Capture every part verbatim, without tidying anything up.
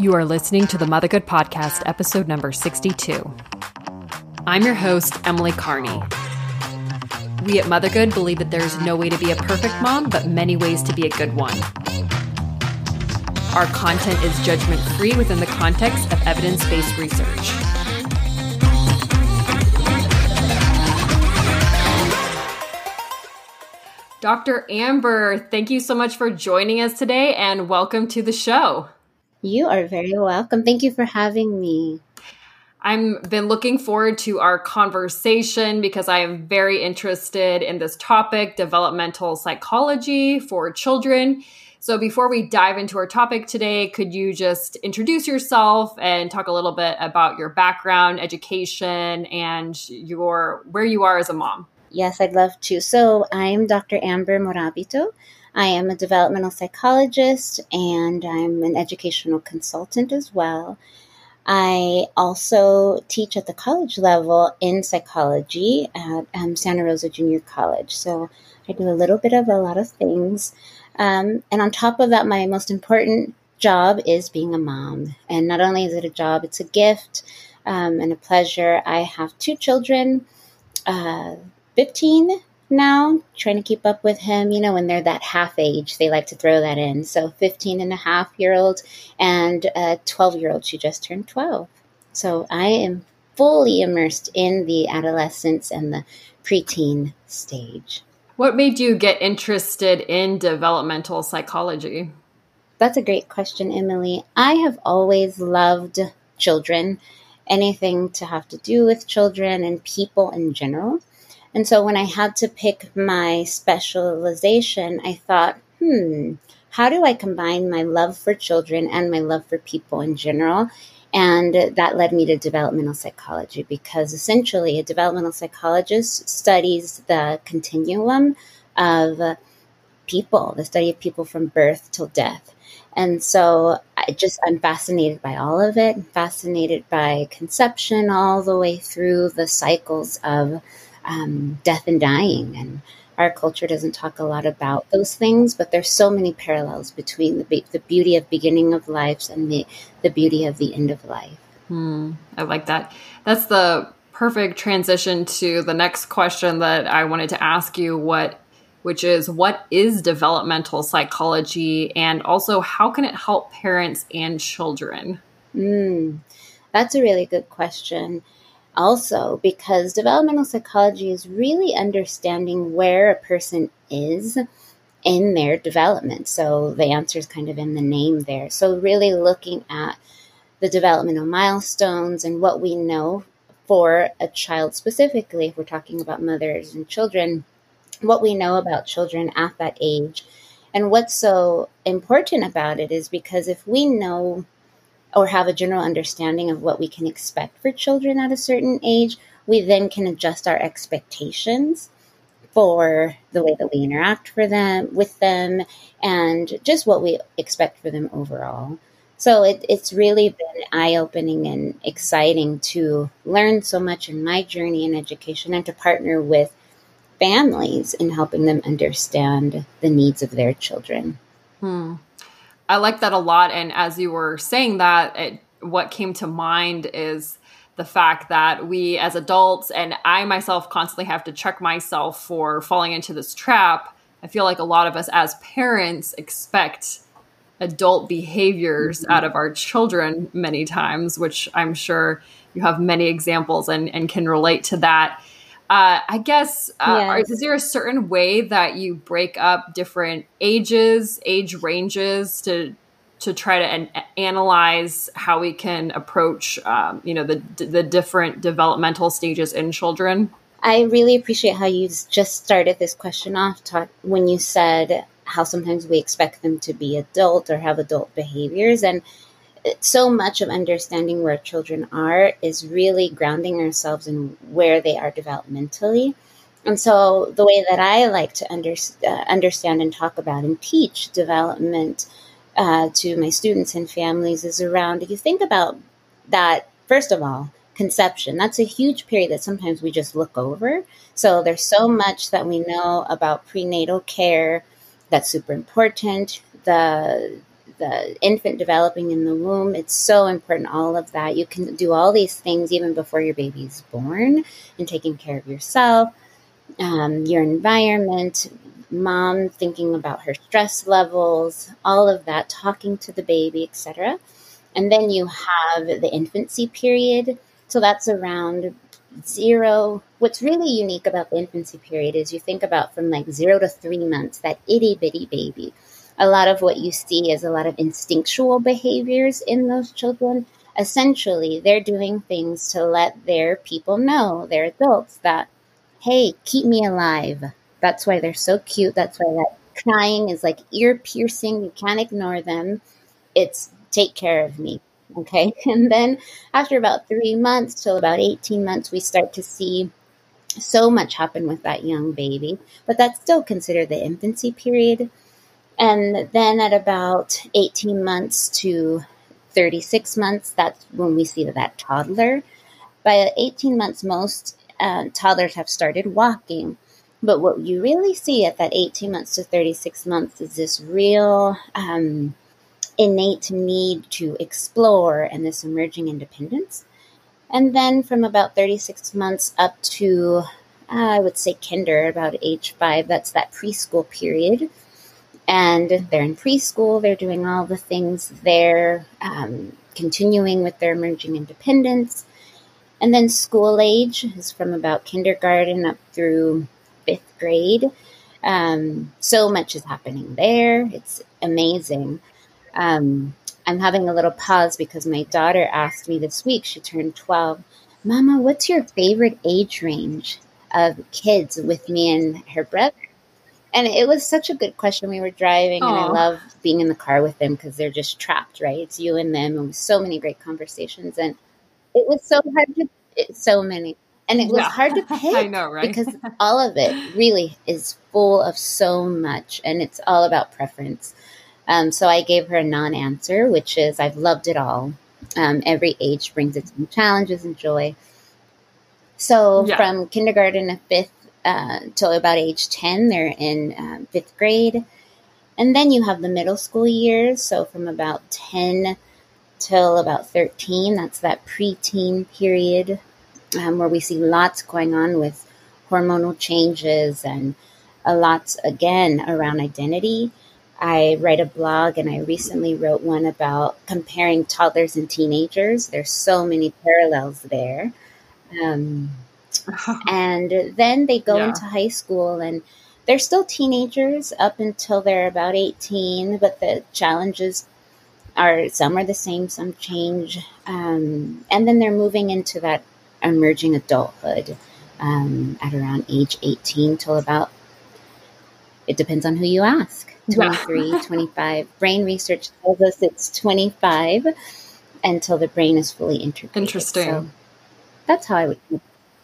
You are listening to the Mother Good Podcast, episode number sixty-two. I'm your host, Emily Carney. We at Mother Good believe that there's no way to be a perfect mom, but many ways to be a good one. Our content is judgment-free within the context of evidence-based research. Doctor Amber, thank you so much for joining us today and welcome to the show. You are very welcome. Thank you for having me. I've been looking forward to our conversation because I am very interested in this topic, developmental psychology for children. So before we dive into our topic today, could you just introduce yourself and talk a little bit about your background, education, and your where you are as a mom? Yes, I'd love to. So I'm Doctor Amber Morabito. I am a developmental psychologist and I'm an educational consultant as well. I also teach at the college level in psychology at um, Santa Rosa Junior College. So I do a little bit of a lot of things. Um, and on top of that, my most important job is being a mom. And not only is it a job, it's a gift um, and a pleasure. I have two children. Uh, fifteen now, trying to keep up with him. You know, when they're that half age, they like to throw that in. So fifteen and a half year old and a twelve year old, she just turned twelve. So I am fully immersed in the adolescence and the preteen stage. What made you get interested in developmental psychology? That's a great question, Emily. I have always loved children, anything to have to do with children and people in general. And so when I had to pick my specialization, I thought, hmm, how do I combine my love for children and my love for people in general? And that led me to developmental psychology, because essentially a developmental psychologist studies the continuum of people, the study of people from birth till death. And so I just, I'm fascinated by all of it, I'm fascinated by conception all the way through the cycles of um, death and dying. And our culture doesn't talk a lot about those things, but there's so many parallels between the, be- the beauty of beginning of lives and the, the beauty of the end of life. Hmm, I like that. That's the perfect transition to the next question that I wanted to ask you, what which is what is developmental psychology and also how can it help parents and children? Mm, that's a really good question also, because developmental psychology is really understanding where a person is in their development. So the answer is kind of in the name there. So really looking at the developmental milestones and what we know for a child specifically, if we're talking about mothers and children, what we know about children at that age. And what's so important about it is because if we know or have a general understanding of what we can expect for children at a certain age, we then can adjust our expectations for the way that we interact for them, with them, and just what we expect for them overall. So it, it's really been eye-opening and exciting to learn so much in my journey in education and to partner with families in helping them understand the needs of their children. Hmm. I like that a lot. And as you were saying that, it, what came to mind is the fact that we as adults, and I myself constantly have to check myself for falling into this trap. I feel like a lot of us as parents expect adult behaviors mm-hmm. out of our children many times, which I'm sure you have many examples and, and can relate to that. Uh, I guess, uh, yes. are, is there a certain way that you break up different ages, age ranges to to try to an- analyze how we can approach, um, you know, the the different developmental stages in children? I really appreciate how you just started this question off talk- when you said how sometimes we expect them to be adult or have adult behaviors. And so much of understanding where children are is really grounding ourselves in where they are developmentally. And so the way that I like to under, uh, understand and talk about and teach development uh, to my students and families is around, if you think about that, first of all, conception. That's a huge period that sometimes we just look over. So there's so much that we know about prenatal care that's super important. The the infant developing in the womb. It's so important, all of that. You can do all these things even before your baby's born, and taking care of yourself, um, your environment, mom thinking about her stress levels, all of that, talking to the baby, et cetera. And then you have the infancy period. So that's around zero. What's really unique about the infancy period is you think about from like zero to three months, that itty bitty baby. A lot of what you see is a lot of instinctual behaviors in those children. Essentially, they're doing things to let their people know, their adults, that, hey, keep me alive. That's why they're so cute. That's why that crying is like ear piercing. You can't ignore them. It's take care of me. Okay. And then after about three months till about eighteen months, we start to see so much happen with that young baby, but that's still considered the infancy period. And then at about eighteen months to thirty-six months, that's when we see that toddler. By eighteen months, most uh, toddlers have started walking. But what you really see at that eighteen months to thirty-six months is this real um, innate need to explore and this emerging independence. And then from about thirty-six months up to, uh, I would say kinder, about age five, that's that preschool period. And they're in preschool, they're doing all the things, they're um, continuing with their emerging independence. And then school age is from about kindergarten up through fifth grade. Um, so much is happening there. It's amazing. Um, I'm having a little pause because my daughter asked me this week, she turned twelve, Mama, what's your favorite age range of kids with me and her brother? And it was such a good question. We were driving, Aww. And I love being in the car with them because they're just trapped, right? It's you and them, and so many great conversations. And it was so hard to, it, so many. And it was yeah. hard to pick I know, right? because all of it really is full of so much, and it's all about preference. Um, so I gave her a non-answer, which is I've loved it all. Um, every age brings its own challenges and joy. So yeah. from kindergarten to fifth uh, till about age ten, they're in um, fifth grade. And then you have the middle school years. So from about ten till about thirteen, that's that preteen period um, where we see lots going on with hormonal changes and a lot, again, around identity. I write a blog, and I recently wrote one about comparing toddlers and teenagers. There's so many parallels there. Um, and then they go yeah. into high school, and they're still teenagers up until they're about eighteen, but the challenges are, some are the same, some change. Um, and then they're moving into that emerging adulthood um, at around age eighteen till about, it depends on who you ask. twenty-three, twenty-five. Brain research tells us it's twenty-five until the brain is fully integrated. Interesting. So that's how I would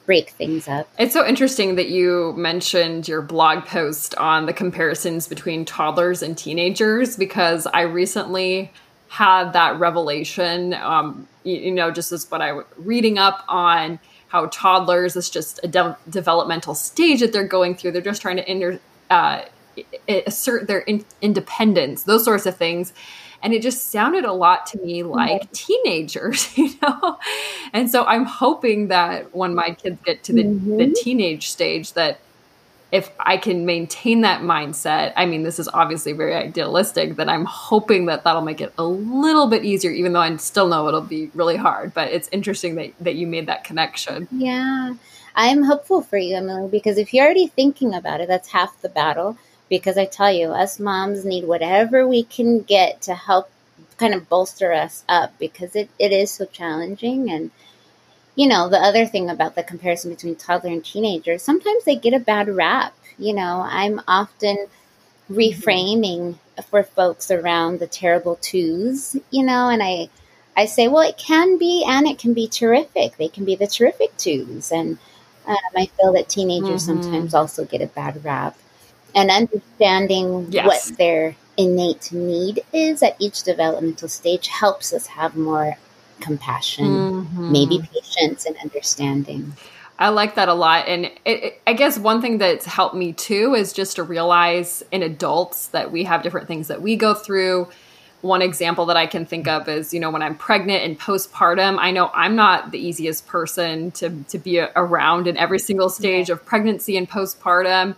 break things up. It's so interesting that you mentioned your blog post on the comparisons between toddlers and teenagers, because I recently had that revelation. Um, you, you know, just as what I was reading up on how toddlers is just a de- developmental stage that they're going through. They're just trying to inter- uh assert their in- independence, those sorts of things. And it just sounded a lot to me like teenagers, you know? And so I'm hoping that when my kids get to the, mm-hmm. the teenage stage, that if I can maintain that mindset, I mean, this is obviously very idealistic, that I'm hoping that that'll make it a little bit easier, even though I still know it'll be really hard. But it's interesting that, that you made that connection. Yeah. I'm hopeful for you, Emily, because if you're already thinking about it, that's half the battle. Because I tell you, us moms need whatever we can get to help kind of bolster us up, because it, it is so challenging. And, you know, the other thing about the comparison between toddler and teenager, sometimes they get a bad rap. You know, I'm often reframing mm-hmm. for folks around the terrible twos, you know, and I, I say, well, it can be, and it can be terrific. They can be the terrific twos. And um, I feel that teenagers mm-hmm. sometimes also get a bad rap. And understanding yes. what their innate need is at each developmental stage helps us have more compassion, mm-hmm. maybe patience and understanding. I like that a lot. And it, it, I guess one thing that's helped me too is just to realize in adults that we have different things that we go through. one example that I can think of is, you know, when I'm pregnant and postpartum, I know I'm not the easiest person to, to be around in every single stage of pregnancy and postpartum.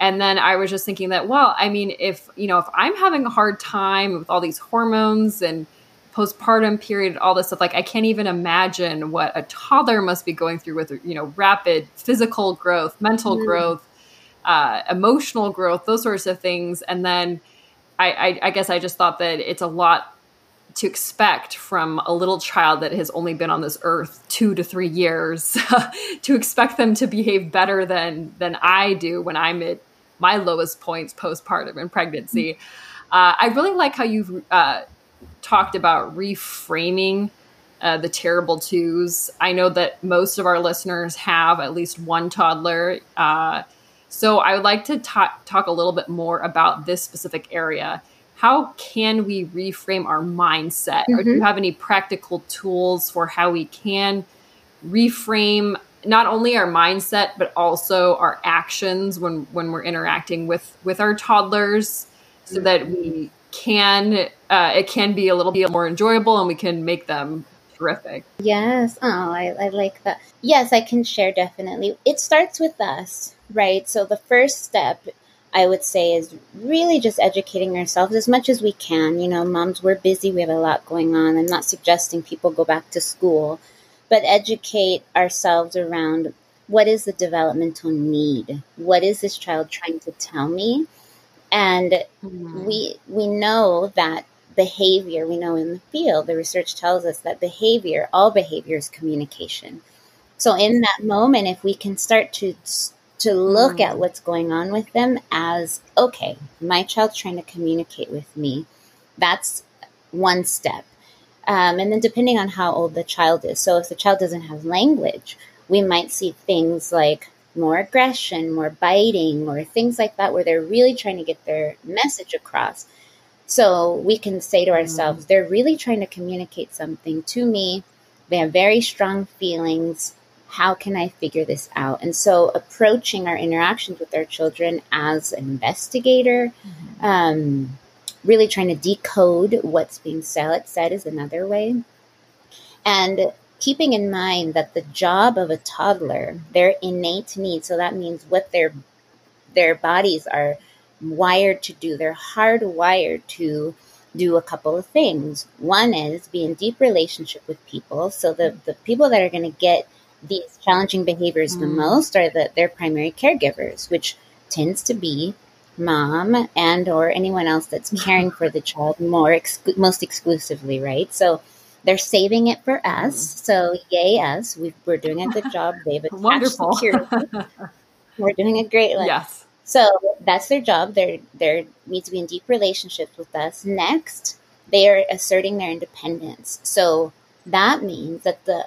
And then I was just thinking that, well, I mean, if, you know, if I'm having a hard time with all these hormones and postpartum period, all this stuff, like, I can't even imagine what a toddler must be going through with, you know, rapid physical growth, mental mm-hmm. growth, uh, emotional growth, those sorts of things. And then I, I, I guess I just thought that it's a lot to expect from a little child that has only been on this earth two to three years to expect them to behave better than, than I do when I'm at my lowest points postpartum and pregnancy. Uh, I really like how you've uh, talked about reframing uh, the terrible twos. I know that most of our listeners have at least one toddler. Uh, so I would like to ta- talk a little bit more about this specific area. How can we reframe our mindset? Mm-hmm. Or do you have any practical tools for how we can reframe not only our mindset, but also our actions when, when we're interacting with, with our toddlers, so that we can, uh, it can be a little bit more enjoyable and we can make them terrific. Yes. Oh, I, I like that. Yes, I can share definitely. It starts with us, right? So the first step, I would say, is really just educating ourselves as much as we can. You know, moms, we're busy. We have a lot going on. I'm not suggesting people go back to school, but educate ourselves around what is the developmental need? What is this child trying to tell me? And mm-hmm. we we know that behavior, we know in the field, the research tells us that behavior, all behavior is communication. So in that moment, if we can start to to look mm. at what's going on with them as, okay, my child's trying to communicate with me. That's one step. Um, and then depending on how old the child is. So if the child doesn't have language, we might see things like more aggression, more biting, or things like that, where they're really trying to get their message across. So we can say to ourselves, mm. they're really trying to communicate something to me. They have very strong feelings. How can I figure this out? And so approaching our interactions with our children as an investigator, mm-hmm. um, really trying to decode what's being said, said is another way. And keeping in mind that the job of a toddler, their innate needs, so that means what their their bodies are wired to do. They're hardwired to do a couple of things. One is be in deep relationship with people. So the, the people that are going to get these challenging behaviors mm. the most are the, their primary caregivers, which tends to be mom and or anyone else that's caring for the child more ex- most exclusively, right? So they're saving it for us. Mm. So yay us, we've, we're doing a good job. They've attached Wonderful. Security. We're doing a great life. Yes. So that's their job. They they need to be in deep relationships with us. Next, they are asserting their independence. So that means that the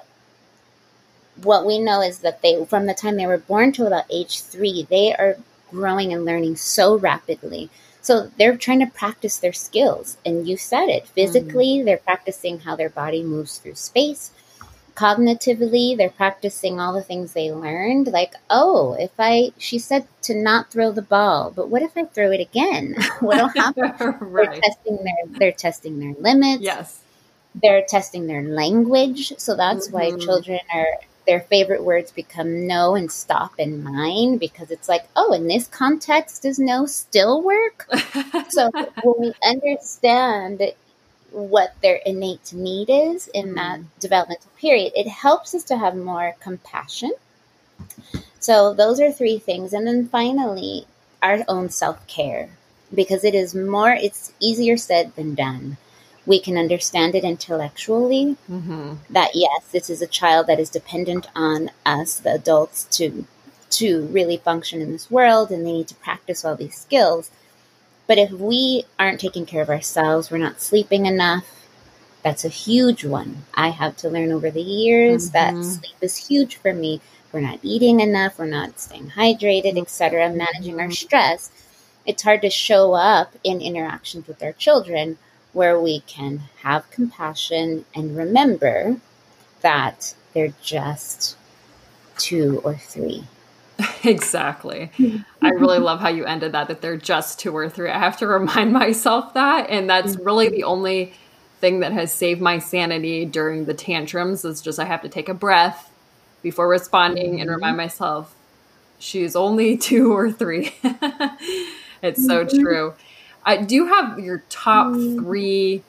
What we know is that they, from the time they were born to about age three, they are growing and learning so rapidly. So they're trying to practice their skills. And you said it. Physically, mm. they're practicing how their body moves through space. Cognitively, they're practicing all the things they learned. Like, oh, if I, she said to not throw the ball, but what if I throw it again? What'll happen? Right. They're testing their, they're testing their limits. Yes. They're testing their language. So that's mm-hmm. why children are... Their favorite words become no and stop and mine, because it's like, oh, in this context, does no still work? So when we understand what their innate need is in that mm. developmental period, it helps us to have more compassion. So those are three things. And then finally, our own self-care, because it is more, it's easier said than done. We can understand it intellectually, mm-hmm. that, yes, this is a child that is dependent on us, the adults, to to really function in this world, and they need to practice all these skills. But if we aren't taking care of ourselves, we're not sleeping enough, that's a huge one. I have to learn over the years mm-hmm. that sleep is huge for me. We're not eating enough, we're not staying hydrated, et cetera, managing our stress. It's hard to show up in interactions with our children where we can have compassion and remember that they're just two or three. Exactly. I really love how you ended that, that they're just two or three. I have to remind myself that. And that's really the only thing that has saved my sanity during the tantrums is just I have to take a breath before responding and remind myself, she's only two or three. It's so true. I do have your top three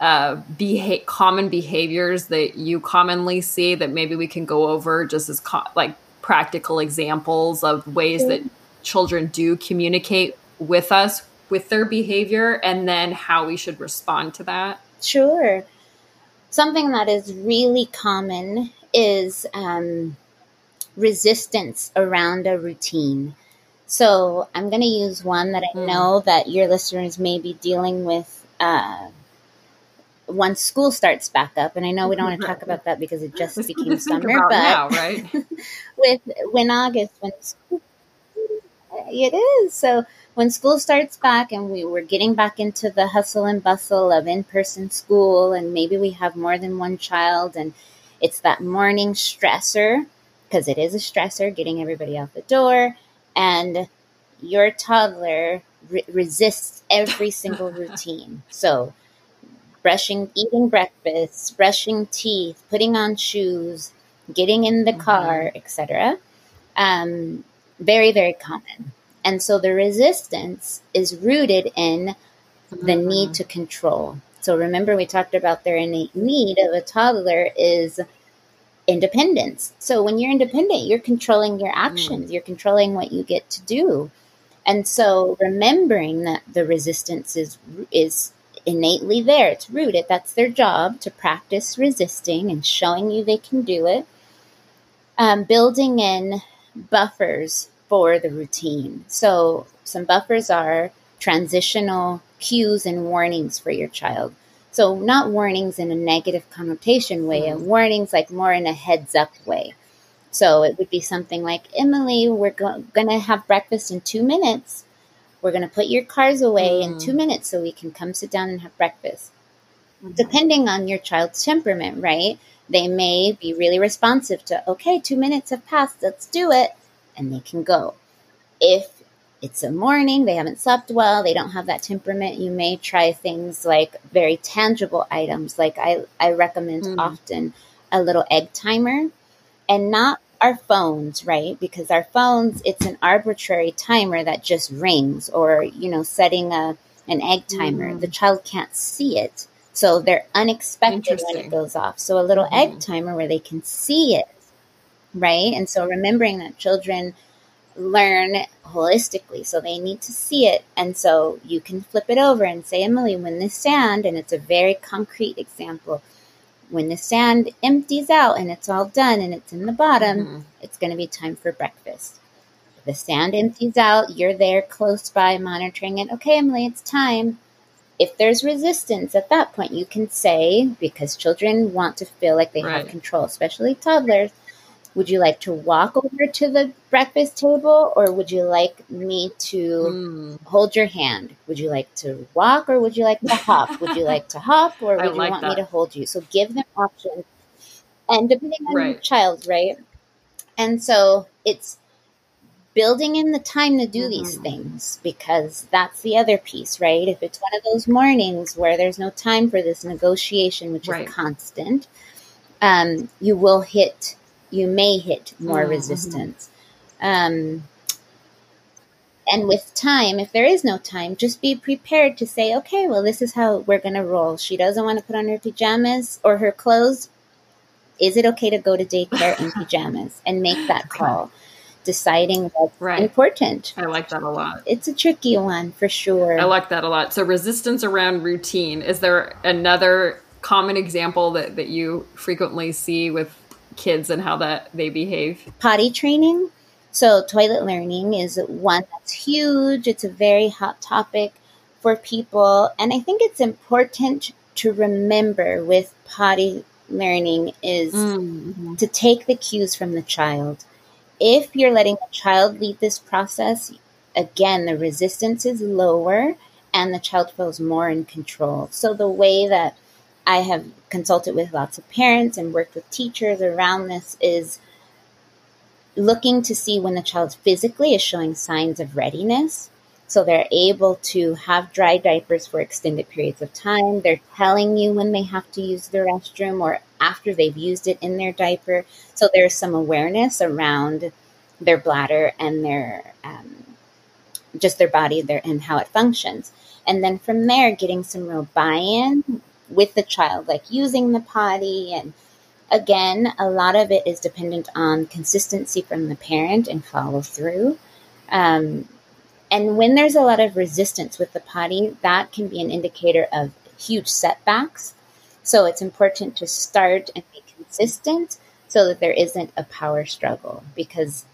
uh, beha- common behaviors that you commonly see that maybe we can go over just as co- like practical examples of ways that children do communicate with us, with their behavior, and then how we should respond to that. Sure. Something that is really common is um, resistance around a routine. So I'm going to use one that I know that your listeners may be dealing with uh, once school starts back up. And I know we don't want to talk about that because it just became summer, but now, right? with when August, when school, it is. So when school starts back and we were getting back into the hustle and bustle of in-person school, and maybe we have more than one child, and it's that morning stressor, because it is a stressor, getting everybody out the door. And your toddler re- resists every single routine. So brushing, eating breakfast, brushing teeth, putting on shoes, getting in the car, mm-hmm. et cetera. Um, very, very common. And so the resistance is rooted in mm-hmm. the need to control. So remember, we talked about their innate need of a toddler is independence. So when you're independent, you're controlling your actions. Mm. You're controlling what you get to do. And so remembering that the resistance is is innately there. It's rooted. That's their job, to practice resisting and showing you they can do it. Um, building in buffers for the routine. So some buffers are transitional cues and warnings for your child. So not warnings in a negative connotation way, and warnings like more in a heads up way. So it would be something like, Emily, we're go- going to have breakfast in two minutes. We're going to put your cars away mm-hmm. in two minutes so we can come sit down and have breakfast. Mm-hmm. Depending on your child's temperament, right? They may be really responsive to, okay, two minutes have passed, let's do it. And they can go. If it's a morning, they haven't slept well, they don't have that temperament, you may try things like very tangible items. Like I, I recommend mm. often a little egg timer, and not our phones, right? Because our phones, it's an arbitrary timer that just rings, or, you know, setting a an egg timer. Mm. The child can't see it. So they're unexpected when it goes off. So a little mm. egg timer where they can see it, right? And so remembering that children learn holistically, so they need to see it. And so you can flip it over and say, Emily, when the sand, and it's a very concrete example, when the sand empties out and it's all done and it's in the bottom, mm-hmm. it's going to be time for breakfast. If the sand empties out, you're there close by monitoring it. Okay, Emily, it's time. If there's resistance at that point, you can say, because children want to feel like they right. have control, especially toddlers, would you like to walk over to the breakfast table, or would you like me to mm. hold your hand? Would you like to walk, or would you like to hop? Would you like to hop, or would I you like want that. Me to hold you? So give them options. And depending on right. your child, right? And so it's building in the time to do mm-hmm. these things, because that's the other piece, right? If it's one of those mornings where there's no time for this negotiation, which right. is constant, um, you will hit... you may hit more mm-hmm. resistance. Um, and with time, if there is no time, just be prepared to say, okay, well, this is how we're going to roll. She doesn't want to put on her pajamas or her clothes. Is it okay to go to daycare in pajamas? And make that call, deciding what's right. important. I like that a lot. It's a tricky one for sure. I like that a lot. So resistance around routine. Is there another common example that, that you frequently see with kids and how that they behave? Potty training. So toilet learning is one that's huge. It's a very hot topic for people. And I think it's important to remember with potty learning is mm-hmm. to take the cues from the child. If you're letting the child lead this process, again, the resistance is lower and the child feels more in control. So the way that I have consulted with lots of parents and worked with teachers around this is looking to see when a child physically is showing signs of readiness. So they're able to have dry diapers for extended periods of time. They're telling you when they have to use the restroom or after they've used it in their diaper. So there's some awareness around their bladder and their um, just their body their, and how it functions. And then from there, getting some real buy-in with the child, like using the potty. And again, a lot of it is dependent on consistency from the parent and follow through. Um And when there's a lot of resistance with the potty, that can be an indicator of huge setbacks. So it's important to start and be consistent so that there isn't a power struggle. Because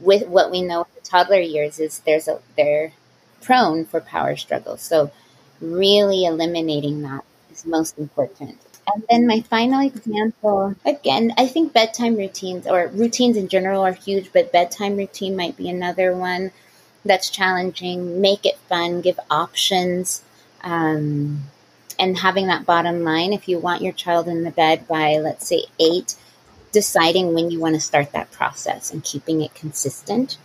with what we know with the toddler years is there's a, they're prone for power struggles. So really eliminating that is most important. And then my final example, again, I think bedtime routines or routines in general are huge, but bedtime routine might be another one that's challenging. Make it fun, give options, um, and having that bottom line. If you want your child in the bed by, let's say, eight, deciding when you want to start that process and keeping it consistent,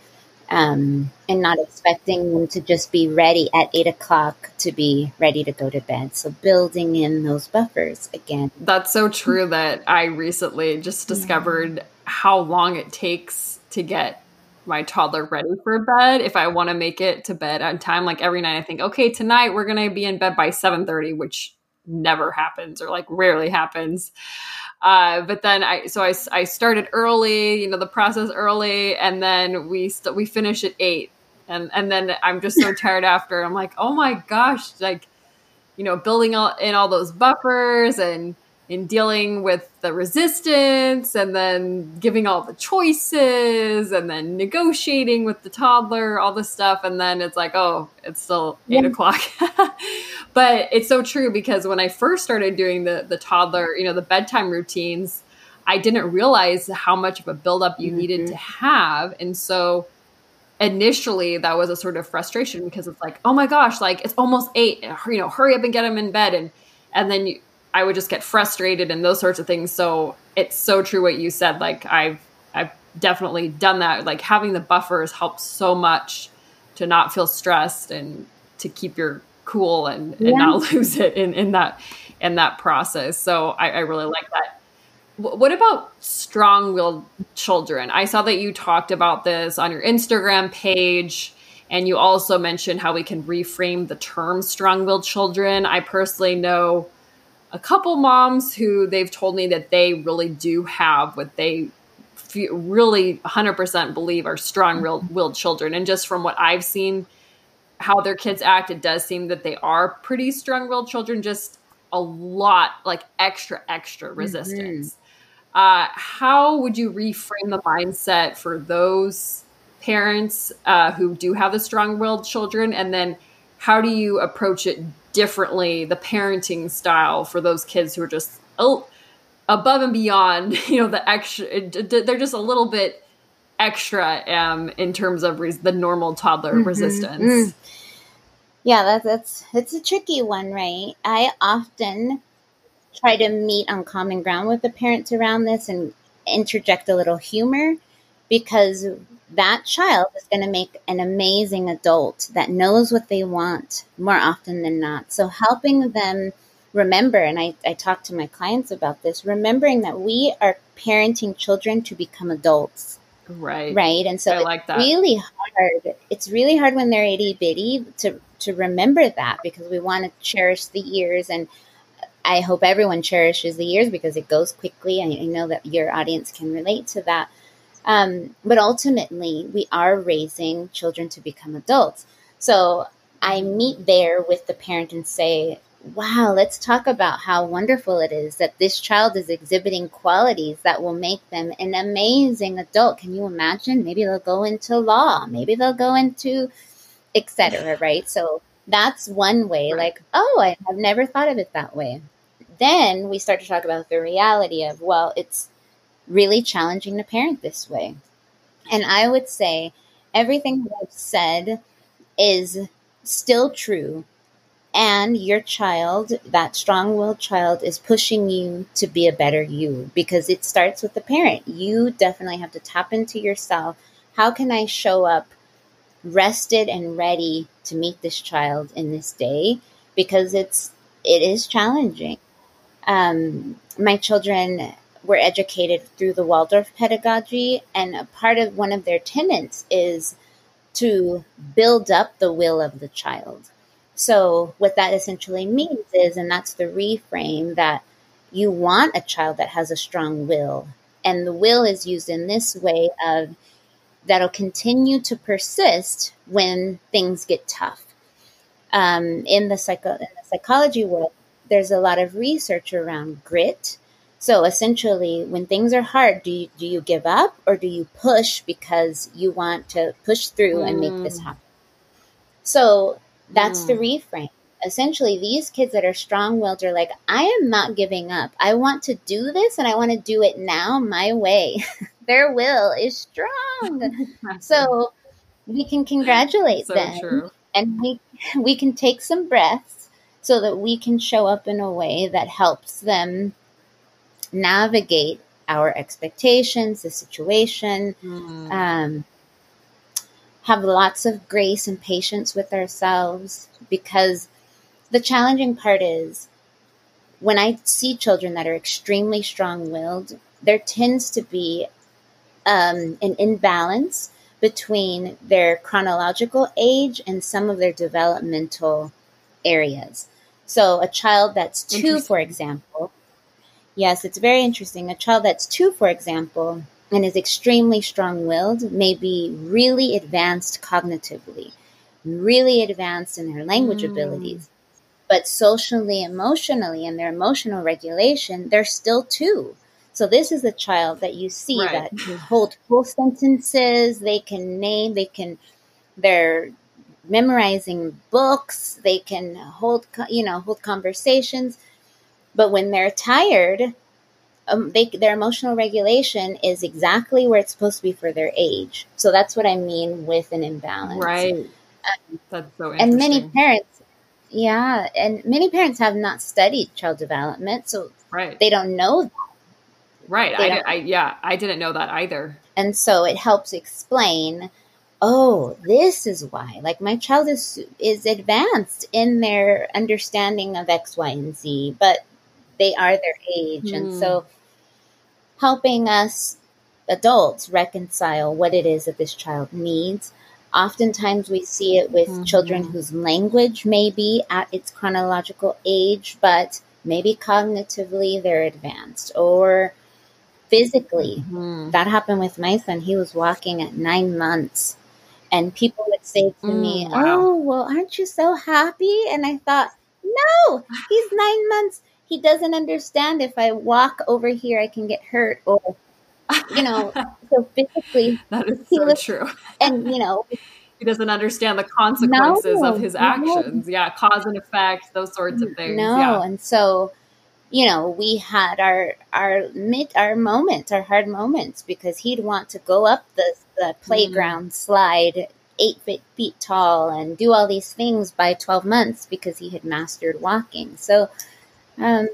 um, and not expecting them to just be ready at eight o'clock to be ready to go to bed. So building in those buffers again. That's so true that I recently just discovered yeah. how long it takes to get my toddler ready for bed. If I want to make it to bed on time, like every night I think, okay, tonight we're going to be in bed by seven thirty, which never happens or like rarely happens. Uh, but then I, so I, I started early, you know, the process early, and then we st- we finish at eight. And, and then I'm just so tired after. I'm like, oh my gosh, like, you know, building all, in all those buffers and in dealing with the resistance and then giving all the choices and then negotiating with the toddler, all this stuff. And then it's like, oh, it's still eight yeah. o'clock. But it's so true because when I first started doing the, the toddler, you know, the bedtime routines, I didn't realize how much of a buildup you mm-hmm. needed to have. And so initially that was a sort of frustration because it's like, oh my gosh, like it's almost eight, you know, hurry up and get him in bed. And, and then you, I would just get frustrated and those sorts of things. So it's so true what you said. Like I've, I've definitely done that. Like having the buffers helps so much to not feel stressed and to keep your cool and, and yeah. not lose it in, in that, in that process. So I, I really like that. W- what about strong-willed children? I saw that you talked about this on your Instagram page. And you also mentioned how we can reframe the term strong-willed children. I personally know a couple moms who they've told me that they really do have what they f- really one hundred percent believe are strong-willed children. And just from what I've seen, how their kids act, it does seem that they are pretty strong-willed children, just a lot, like extra, extra resistance. Mm-hmm. Uh, how would you reframe the mindset for those parents uh, who do have the strong-willed children? And then how do you approach it differently, the parenting style for those kids who are just oh, above and beyond, you know, the extra, they're just a little bit extra um, in terms of res- the normal toddler mm-hmm. resistance. Mm. Yeah, that, that's, it's a tricky one, right? I often try to meet on common ground with the parents around this and interject a little humor because that child is going to make an amazing adult that knows what they want more often than not. So helping them remember, and I, I talk to my clients about this, remembering that we are parenting children to become adults. Right. Right. And so I it's like that. really hard. It's really hard when they're itty bitty to, to remember that because we want to cherish the years. And I hope everyone cherishes the years because it goes quickly. I, I know that your audience can relate to that. Um, but ultimately, we are raising children to become adults. So I meet there with the parent and say, wow, let's talk about how wonderful it is that this child is exhibiting qualities that will make them an amazing adult. Can you imagine? Maybe they'll go into law. Maybe they'll go into et cetera, right? So that's one way, right. Like, oh, I have never thought of it that way. Then we start to talk about the reality of, well, it's really challenging to parent this way. And I would say everything that I've said is still true and your child, that strong-willed child, is pushing you to be a better you, because it starts with the parent. You definitely have to tap into yourself. How can I show up rested and ready to meet this child in this day? Because it's it is challenging. Um, my children were educated through the Waldorf pedagogy, and a part of one of their tenets is to build up the will of the child. So what that essentially means is, and that's the reframe, that you want a child that has a strong will. And the will is used in this way of that'll continue to persist when things get tough. Um, in the psycho in the psychology world, there's a lot of research around grit. So essentially, when things are hard, do you, do you give up, or do you push because you want to push through mm. and make this happen? So that's mm. the reframe. Essentially, these kids that are strong-willed are like, I am not giving up. I want to do this, and I want to do it now my way. Their will is strong. So we can congratulate so them. True. And we we can take some breaths so that we can show up in a way that helps them navigate our expectations, the situation, mm. um, have lots of grace and patience with ourselves, because the challenging part is when I see children that are extremely strong-willed, there tends to be um, an imbalance between their chronological age and some of their developmental areas. So a child that's two, for example, yes, it's very interesting. A child that's two, for example, and is extremely strong-willed may be really advanced cognitively, really advanced in their language mm. abilities, but socially, emotionally, and their emotional regulation, they're still two. So this is a child that you see right. that can hold full sentences, they can name, they can, they're memorizing books, they can hold, you know, hold conversations. But when they're tired, um, they, their emotional regulation is exactly where it's supposed to be for their age. So that's what I mean with an imbalance. Right. Um, that's so interesting. And many parents, yeah, and many parents have not studied child development, so right. they don't know that. Right. I, did, I yeah, I didn't know that either. And so it helps explain, oh, this is why. Like my child is is advanced in their understanding of X, Y, and Z, but they are their age. Mm. And so helping us adults reconcile what it is that this child needs. Oftentimes we see it with mm-hmm. children whose language may be at its chronological age, but maybe cognitively they're advanced, or physically. Mm-hmm. That happened with my son. He was walking at nine months. And people would say to mm, me, wow. oh, well, aren't you so happy? And I thought, no, he's nine months. He doesn't understand if I walk over here, I can get hurt. Or, you know, so physically. That is so was, true. And, you know. He doesn't understand the consequences no, of his actions. No. Yeah, cause and effect, those sorts of things. No, yeah. And so... You know, we had our our mid our moments, our hard moments, because he'd want to go up the, the playground mm. slide eight feet, feet tall and do all these things by twelve months because he had mastered walking. So um,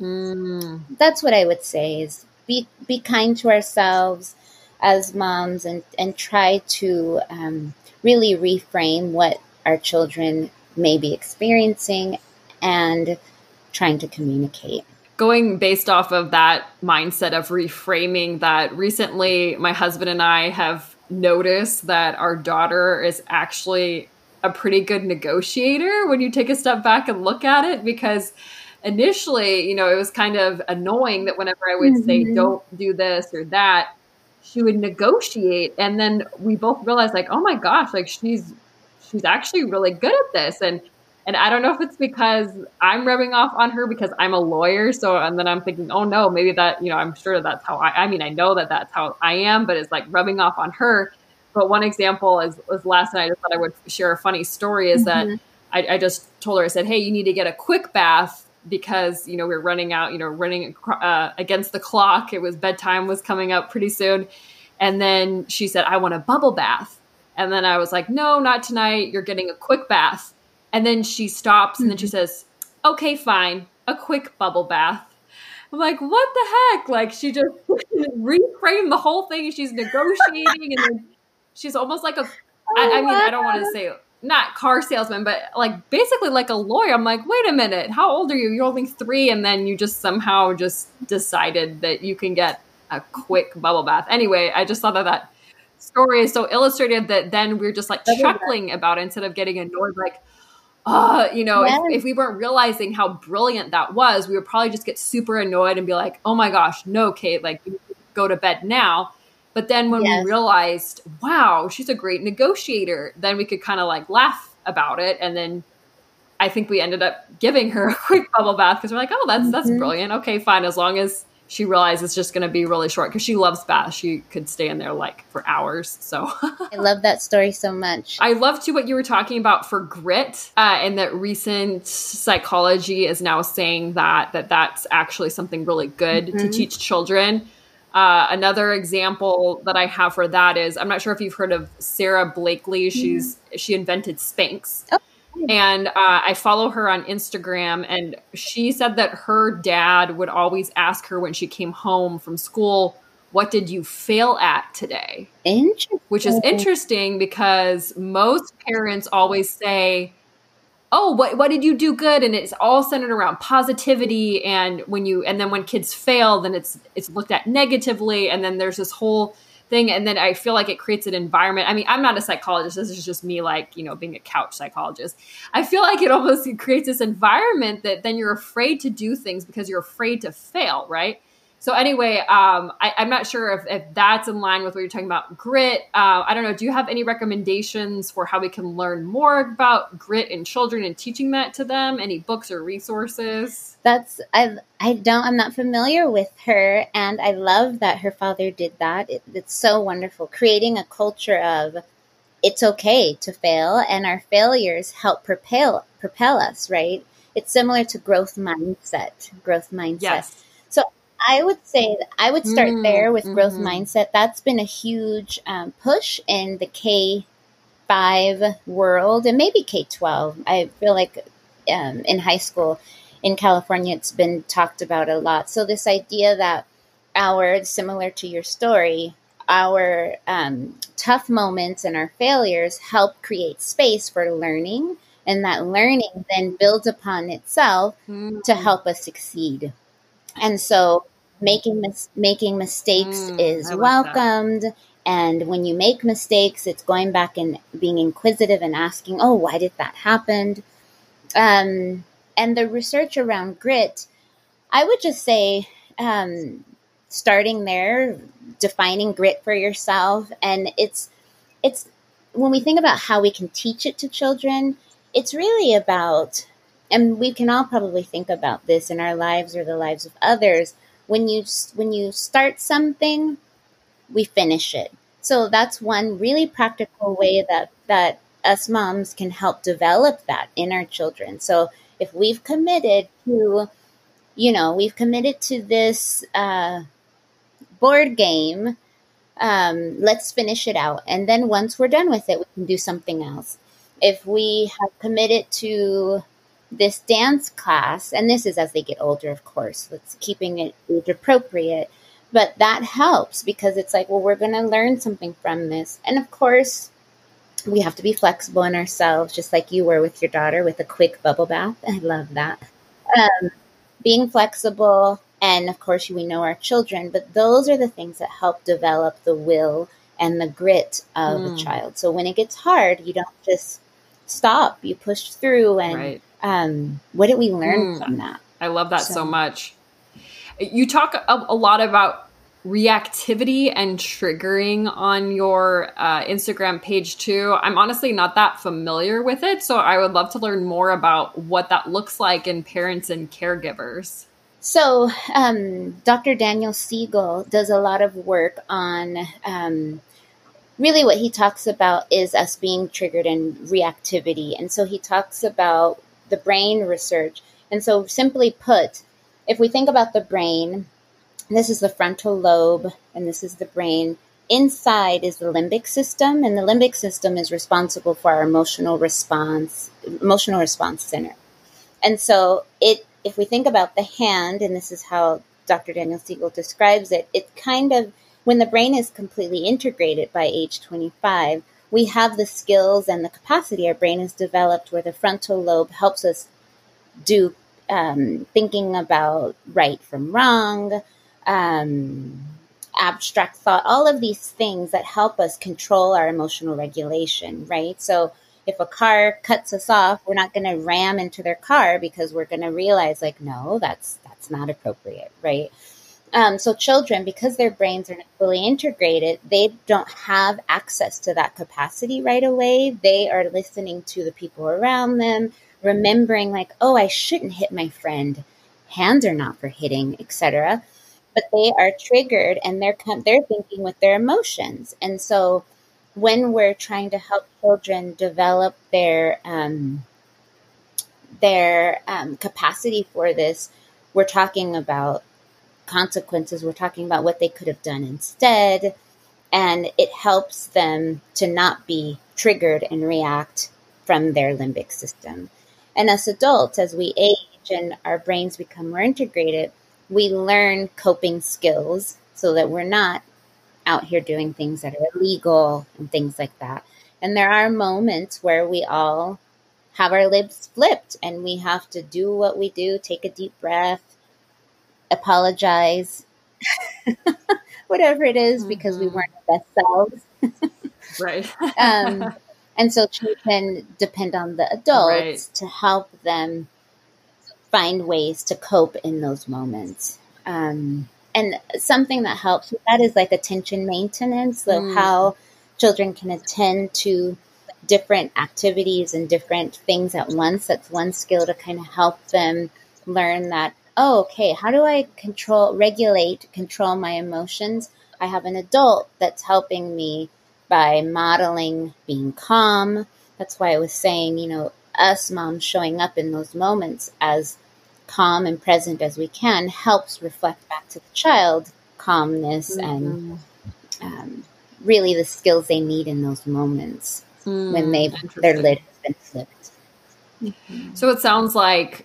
mm. that's what I would say is be be kind to ourselves as moms, and, and try to um, really reframe what our children may be experiencing and trying to communicate. Going based off of that mindset of reframing that, recently my husband and I have noticed that our daughter is actually a pretty good negotiator when you take a step back and look at it, because initially, you know, it was kind of annoying that whenever I would mm-hmm. say, don't do this or that, she would negotiate. And then we both realized like, oh my gosh, like she's, she's actually really good at this. And And I don't know if it's because I'm rubbing off on her because I'm a lawyer. So, and then I'm thinking, oh no, maybe that, you know, I'm sure that's how I, I mean, I know that that's how I am, but it's like rubbing off on her. But one example is, was last night, I just thought I would share a funny story is mm-hmm. that I, I just told her, I said, hey, you need to get a quick bath because, you know, we we're running out, you know, running uh, against the clock. It was bedtime was coming up pretty soon. And then she said, I want a bubble bath. And then I was like, no, not tonight. You're getting a quick bath. And then she stops and then she says, okay, fine, a quick bubble bath. I'm like, what the heck? Like, she just reframed the whole thing. She's negotiating, and then she's almost like a, oh, I, I mean, I don't want to say not car salesman, but like basically like a lawyer. I'm like, wait a minute, how old are you? You're only three. And then you just somehow just decided that you can get a quick bubble bath. Anyway, I just thought that that story is so illustrative that then we're just like chuckling about it instead of getting annoyed, like, Uh, you know, yes. if, if we weren't realizing how brilliant that was, we would probably just get super annoyed and be like, oh my gosh, no, Kate, like, you go to bed now. But then when yes. we realized, wow, she's a great negotiator, then we could kind of like laugh about it. And then I think we ended up giving her a quick bubble bath because we're like, oh, that's, mm-hmm. that's brilliant. Okay, fine. As long as she realizes it's just going to be really short, because she loves baths. She could stay in there like for hours. So I love that story so much. I love too what you were talking about for grit, uh, and that recent psychology is now saying that, that that's actually something really good mm-hmm. to teach children. Uh, another example that I have for that is, I'm not sure if you've heard of Sarah Blakely. Mm-hmm. She's, she invented Spanx. Oh. And uh, I follow her on Instagram, and she said that her dad would always ask her when she came home from school, what did you fail at today? Interesting. Which is interesting because most parents always say, oh, what what did you do good? And it's all centered around positivity. And when you, and then when kids fail, then it's, it's looked at negatively. And then there's this whole thing. And then I feel like it creates an environment. I mean, I'm not a psychologist. This is just me, like, you know, being a couch psychologist. I feel like it almost creates this environment that then you're afraid to do things because you're afraid to fail, right? So anyway, um, I, I'm not sure if, if that's in line with what you're talking about, grit. Uh, I don't know. Do you have any recommendations for how we can learn more about grit in children and teaching that to them? Any books or resources? That's I I don't I'm not familiar with her, and I love that her father did that. It, it's so wonderful, creating a culture of it's okay to fail, and our failures help propel propel us, right? It's similar to growth mindset. Growth mindset. Yes. I would say that I would start mm, there with mm-hmm. growth mindset. That's been a huge um, push in the K five world, and maybe K twelve. I feel like um, in high school in California, it's been talked about a lot. So this idea that our, similar to your story, our um, tough moments and our failures help create space for learning, and that learning then builds upon itself mm. to help us succeed. And so making mis- making mistakes mm, is I like welcomed. That. And when you make mistakes, it's going back and being inquisitive and asking, oh, why did that happen? Um, and the research around grit, I would just say um, starting there, defining grit for yourself. And it's it's when we think about how we can teach it to children, it's really about, and we can all probably think about this in our lives or the lives of others. When you when you start something, we finish it. So that's one really practical way that, that us moms can help develop that in our children. So if we've committed to, you know, we've committed to this uh, board game, um, let's finish it out. And then once we're done with it, we can do something else. If we have committed to this dance class, and this is as they get older, of course, let's keeping it age appropriate, but that helps because it's like, well, we're going to learn something from this. And of course we have to be flexible in ourselves, just like you were with your daughter with a quick bubble bath. I love that. Um, being flexible. And of course we know our children, but those are the things that help develop the will and the grit of mm. a child. So when it gets hard, you don't just stop, you push through and, right. Um, what did we learn mm, from that? I love that so, so much. You talk a, a lot about reactivity and triggering on your uh, Instagram page too. I'm honestly not that familiar with it, so I would love to learn more about what that looks like in parents and caregivers. So um, Doctor Daniel Siegel does a lot of work on um, really what he talks about is us being triggered and reactivity. And so he talks about the brain research. And so simply put, if we think about the brain, this is the frontal lobe and this is the brain. Inside is the limbic system, and the limbic system is responsible for our emotional response, emotional response center. And so it, if we think about the hand, and this is how Doctor Daniel Siegel describes it, it kind of, when the brain is completely integrated by age twenty-five, we have the skills and the capacity our brain has developed where the frontal lobe helps us do um, thinking about right from wrong, um, abstract thought, all of these things that help us control our emotional regulation, right? So if a car cuts us off, we're not going to ram into their car because we're going to realize like, no, that's that's not appropriate, right? Um, so children, because their brains are not fully integrated, they don't have access to that capacity right away. They are listening to the people around them, remembering like, oh, I shouldn't hit my friend. Hands are not for hitting, et cetera. But they are triggered and they're they're thinking with their emotions. And so when we're trying to help children develop their um, their um, capacity for this, we're talking about consequences. We're talking about what they could have done instead. And it helps them to not be triggered and react from their limbic system. And as adults, as we age and our brains become more integrated, we learn coping skills so that we're not out here doing things that are illegal and things like that. And there are moments where we all have our lips flipped and we have to do what we do, take a deep breath, apologize, whatever it is, because we weren't our best selves. Right. um, and so children depend on the adults right. to help them find ways to cope in those moments. Um, and something that helps with that is like attention maintenance. So mm. how children can attend to different activities and different things at once. That's one skill to kind of help them learn that, oh, okay, how do I control, regulate, control my emotions? I have an adult that's helping me by modeling being calm. That's why I was saying, you know, us moms showing up in those moments as calm and present as we can helps reflect back to the child calmness mm-hmm. and um, really the skills they need in those moments mm, when they their lid has been flipped. Mm-hmm. So it sounds like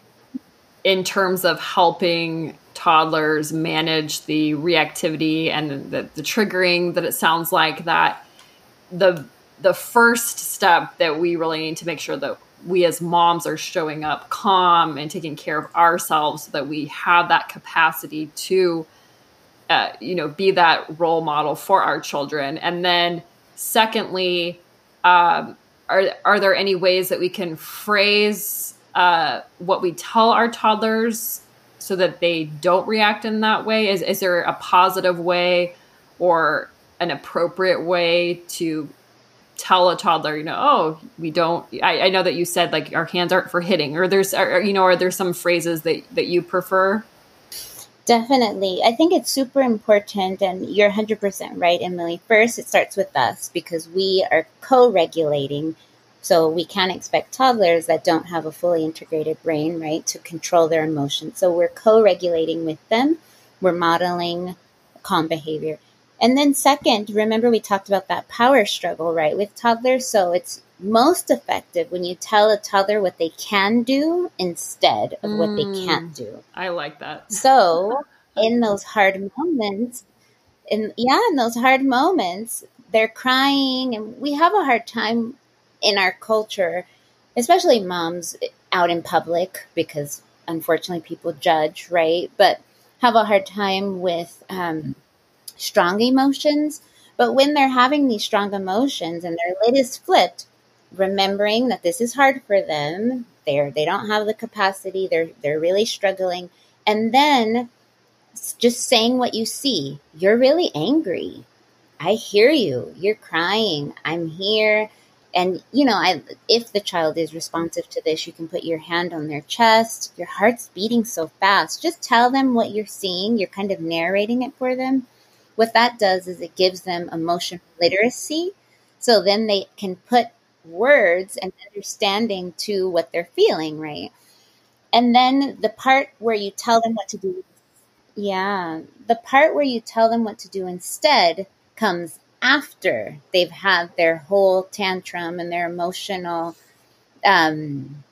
in terms of helping toddlers manage the reactivity and the, the triggering, that it sounds like that the the first step that we really need to make sure that we as moms are showing up calm and taking care of ourselves so that we have that capacity to, uh, you know, be that role model for our children. And then secondly, um, are, are there any ways that we can phrase uh, what we tell our toddlers so that they don't react in that way? Is, is there a positive way or an appropriate way to tell a toddler, you know, oh, we don't, I, I know that you said like our hands aren't for hitting, or there's, or, you know, are there some phrases that, that you prefer? Definitely. I think it's super important and you're one hundred percent right, Emily. First, it starts with us because we are co-regulating. So we can't expect toddlers that don't have a fully integrated brain, right, to control their emotions. So we're co-regulating with them. We're modeling calm behavior. And then second, remember we talked about that power struggle, right, with toddlers. So it's most effective when you tell a toddler what they can do instead of mm, what they can't do. I like that. So in those hard moments, in yeah, in those hard moments, they're crying. And we have a hard time in our culture, especially moms out in public, because unfortunately people judge, right, but have a hard time with um strong emotions. But when they're having these strong emotions and their lid is flipped, remembering that this is hard for them, they're, they don't have the capacity, they're, they're really struggling. And then just saying what you see, you're really angry. I hear you. You're crying. I'm here. And, you know, I, if the child is responsive to this, you can put your hand on their chest. Your heart's beating so fast. Just tell them what you're seeing. You're kind of narrating it for them. What that does is it gives them emotional literacy, so then they can put words and understanding to what they're feeling, right? And then the part where you tell them what to do, yeah, the part where you tell them what to do instead comes after they've had their whole tantrum and their emotional um,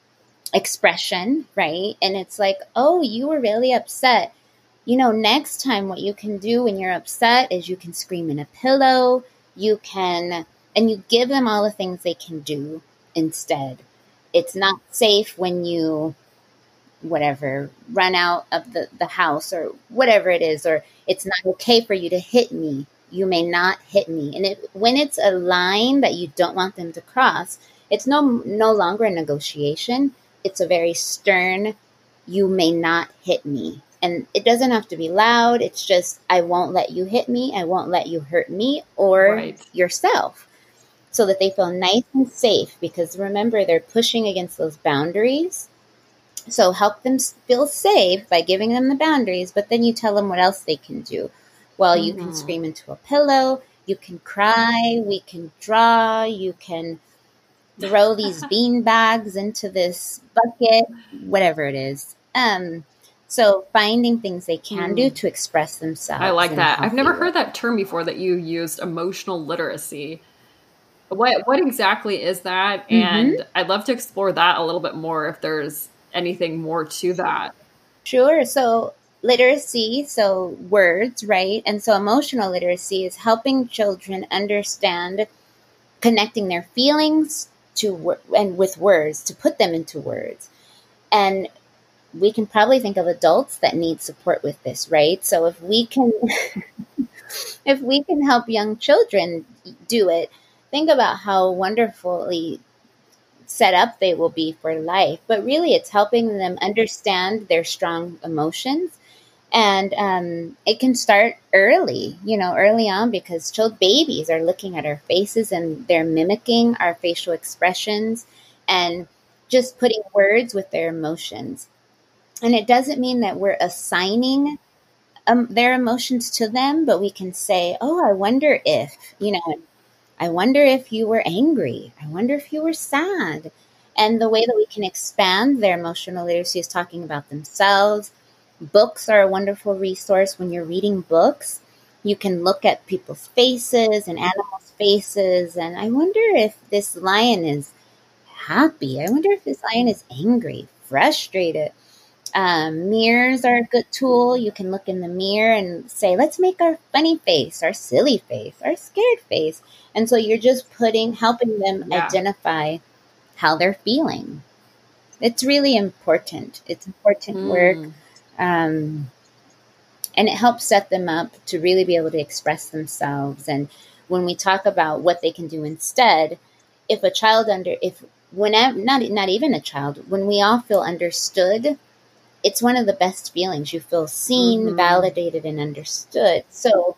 expression, right? And it's like, oh, you were really upset. You know, next time what you can do when you're upset is you can scream in a pillow, you can, and you give them all the things they can do instead. It's not safe when you, whatever, run out of the, the house or whatever it is, or it's not okay for you to hit me. You may not hit me. And it, when it's a line that you don't want them to cross, it's no no longer a negotiation. It's a very stern, you may not hit me. And it doesn't have to be loud. It's just, I won't let you hit me. I won't let you hurt me or right. yourself, so that they feel nice and safe. Because remember, they're pushing against those boundaries. So help them feel safe by giving them the boundaries, but then you tell them what else they can do. Well, you mm-hmm. can scream into a pillow. You can cry. We can draw. You can throw these bean bags into this bucket, whatever it is. Um, So finding things they can do to express themselves. I like that. I've never heard that term before that you used, emotional literacy. What what exactly is that? Mm-hmm. And I'd love to explore that a little bit more if there's anything more to that. Sure. So literacy, so words, right? And so emotional literacy is helping children understand, connecting their feelings to and with words, to put them into words. And we can probably think of adults that need support with this, right? So if we can, if we can help young children do it, think about how wonderfully set up they will be for life. But really, it's helping them understand their strong emotions, and um, it can start early, you know, early on, because child babies are looking at our faces and they're mimicking our facial expressions and just putting words with their emotions. And it doesn't mean that we're assigning um, their emotions to them, but we can say, oh, I wonder if, you know, I wonder if you were angry. I wonder if you were sad. And the way that we can expand their emotional literacy is talking about themselves. Books are a wonderful resource. When you're reading books, you can look at people's faces and animals' faces. And I wonder if this lion is happy. I wonder if this lion is angry, frustrated. Um, mirrors are a good tool. You can look in the mirror and say, let's make our funny face, our silly face, our scared face. And so you're just putting, helping them yeah. identify how they're feeling. It's really important. It's important mm. work. Um, and it helps set them up to really be able to express themselves. And when we talk about what they can do instead, if a child under, if whenever, not, not even a child, when we all feel understood, it's one of the best feelings. You feel seen, mm-hmm. validated, and understood. So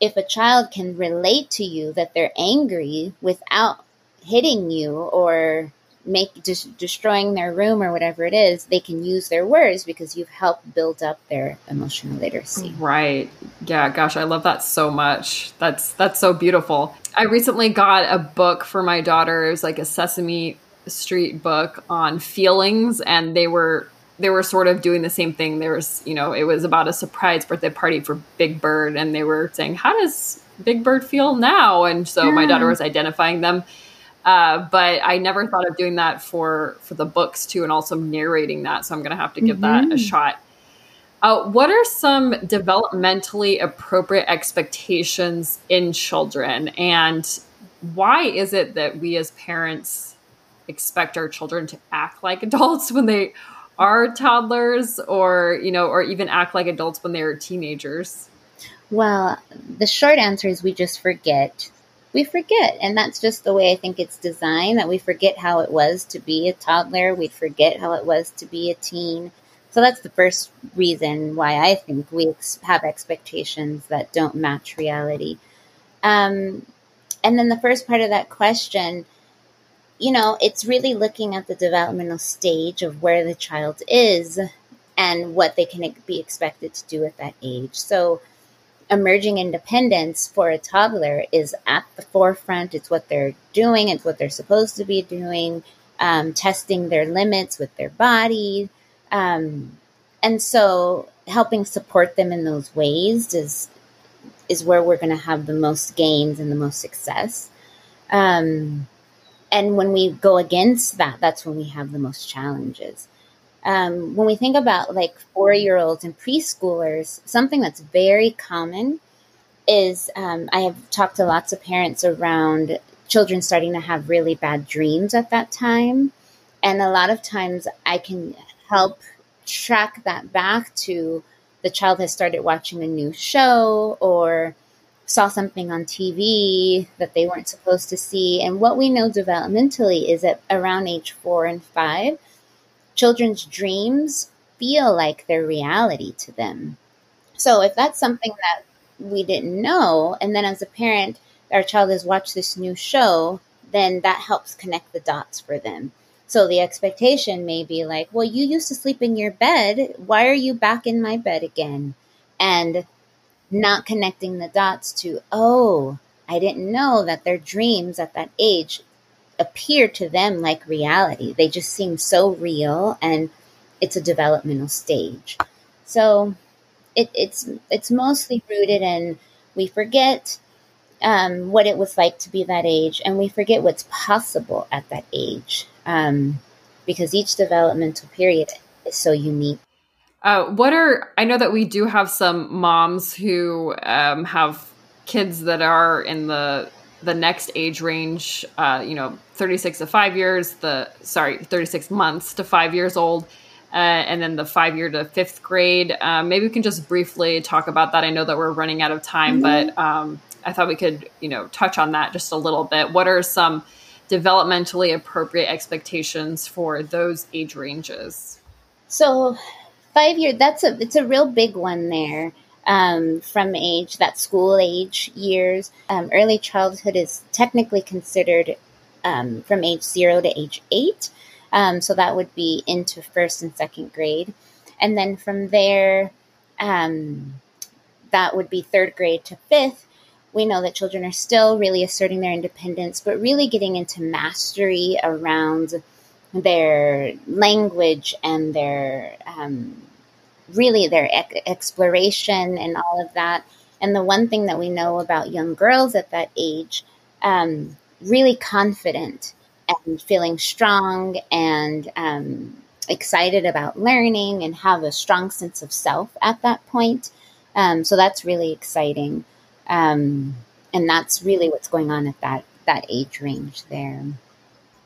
if a child can relate to you that they're angry without hitting you or make de- destroying their room or whatever it is, they can use their words because you've helped build up their emotional literacy. Right. Yeah. Gosh, I love that so much. That's, that's so beautiful. I recently got a book for my daughter. It was like a Sesame Street book on feelings, and they were they were sort of doing the same thing. There was, you know, it was about a surprise birthday party for Big Bird. And they were saying, how does Big Bird feel now? And so yeah. my daughter was identifying them. Uh, but I never thought of doing that for, for the books too. And also narrating that. So I'm going to have to give mm-hmm. that a shot. Uh, what are some developmentally appropriate expectations in children? And why is it that we as parents expect our children to act like adults when they are toddlers, or, you know, or even act like adults when they're teenagers? Well, the short answer is we just forget. We forget. And that's just the way I think it's designed, that we forget how it was to be a toddler. We forget how it was to be a teen. So that's the first reason why I think we ex- have expectations that don't match reality. Um, and then the first part of that question, you know, it's really looking at the developmental stage of where the child is and what they can be expected to do at that age. So emerging independence for a toddler is at the forefront. It's what they're doing. It's what they're supposed to be doing, um, testing their limits with their body. Um, and so helping support them in those ways is is where we're going to have the most gains and the most success. Um, and when we go against that, that's when we have the most challenges. Um, when we think about like four-year-olds and preschoolers, something that's very common is um, I have talked to lots of parents around children starting to have really bad dreams at that time. And a lot of times I can help track that back to the child has started watching a new show or saw something on T V that they weren't supposed to see. And what we know developmentally is that around age four and five, children's dreams feel like their reality to them. So if that's something that we didn't know, and then as a parent, our child has watched this new show, then that helps connect the dots for them. So the expectation may be like, well, you used to sleep in your bed. Why are you back in my bed again? And not connecting the dots to, oh, I didn't know that their dreams at that age appear to them like reality. They just seem so real, and it's a developmental stage. So it, it's it's mostly rooted in we forget um, what it was like to be that age, and we forget what's possible at that age. Um, because each developmental period is so unique. Uh, what are, I know that we do have some moms who um, have kids that are in the the next age range, uh, you know, thirty-six to five years, the, sorry, thirty-six months to five years old, uh, and then the five year to fifth grade. Uh, maybe we can just briefly talk about that. I know that we're running out of time, mm-hmm. but um, I thought we could, you know, touch on that just a little bit. What are some developmentally appropriate expectations for those age ranges? So five year, that's a, it's a real big one there. Um, from age, that school age years, um, early childhood is technically considered, um, from age zero to age eight. Um, so that would be into first and second grade. And then from there, um, that would be third grade to fifth. We know that children are still really asserting their independence, but really getting into mastery around their language and their, um, really their e- exploration and all of that. And the one thing that we know about young girls at that age, um, really confident and feeling strong and um, excited about learning and have a strong sense of self at that point. Um, so that's really exciting. Um, and that's really what's going on at that, that age range there.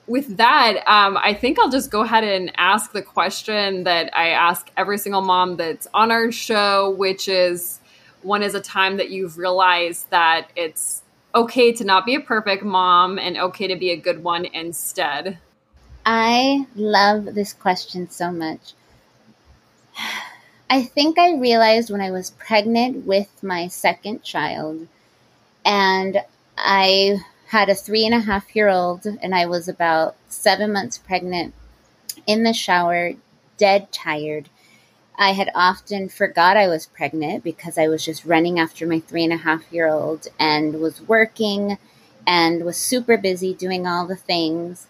With that, um, I think I'll just go ahead and ask the question that I ask every single mom that's on our show, which is, when is a time that you've realized that it's okay to not be a perfect mom and okay to be a good one instead? I love this question so much. I think I realized when I was pregnant with my second child, and I had a three and a half year old, and I was about seven months pregnant, in the shower, dead tired. I had often forgot I was pregnant because I was just running after my three and a half year old and was working and was super busy doing all the things.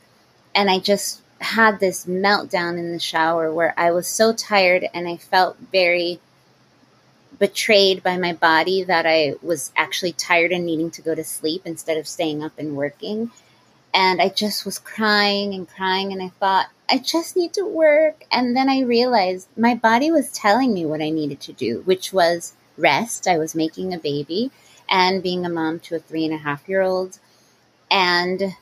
And I just had this meltdown in the shower where I was so tired, and I felt very betrayed by my body that I was actually tired and needing to go to sleep instead of staying up and working. And I just was crying and crying, and I thought, I just need to work. And then I realized my body was telling me what I needed to do, which was rest. I was making a baby and being a mom to a three and a half year old and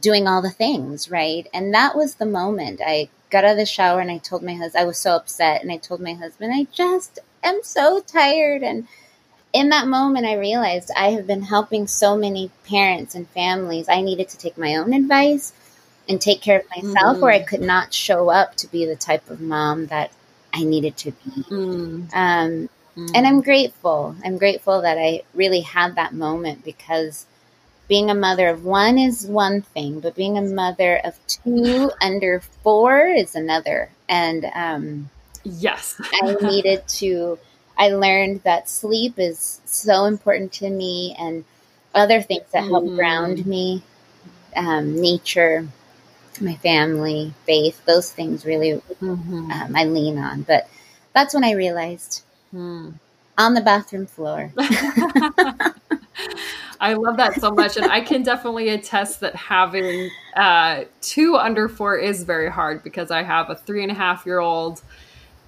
doing all the things, right? And that was the moment. I got out of the shower and I told my husband, I was so upset, and I told my husband, I just am so tired. And in that moment, I realized I have been helping so many parents and families. I needed to take my own advice and take care of myself, mm. or I could not show up to be the type of mom that I needed to be. Mm. Um, mm. And I'm grateful. I'm grateful that I really had that moment, because being a mother of one is one thing, but being a mother of two under four is another. And um, yes, I needed to, I learned that sleep is so important to me, and other things that help mm. ground me, um, nature, my family, faith, those things really mm-hmm. um, I lean on. But that's when I realized mm. on the bathroom floor. I love that so much. And I can definitely attest that having uh, two under four is very hard, because I have a three and a half year old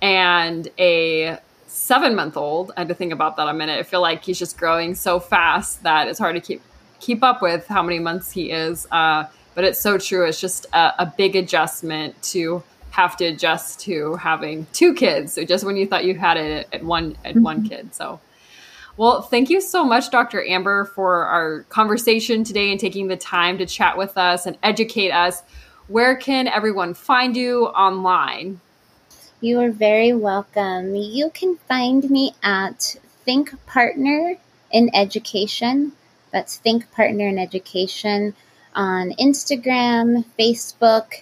and a seven month old. I had to think about that a minute. I feel like he's just growing so fast that it's hard to keep keep up with how many months he is. Uh, but it's so true. It's just a, a big adjustment to have to adjust to having two kids. So just when you thought you had it at one, at mm-hmm. one kid. So, well, thank you so much, Doctor Amber, for our conversation today and taking the time to chat with us and educate us. Where can everyone find you online? You are very welcome. You can find me at Think Partner in Education. That's Think Partner in Education on Instagram, Facebook,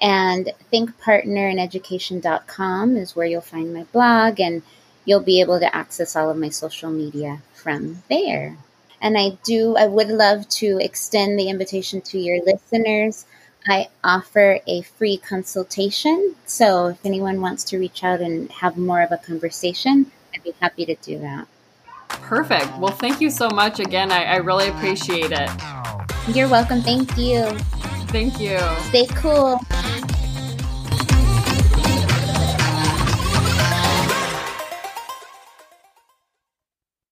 and think partner in education dot com is where you'll find my blog, and you'll be able to access all of my social media from there. And I do, I would love to extend the invitation to your listeners. I offer a free consultation. So if anyone wants to reach out and have more of a conversation, I'd be happy to do that. Perfect. Well, thank you so much again. I, I really appreciate it. You're welcome. Thank you. Thank you. Stay cool.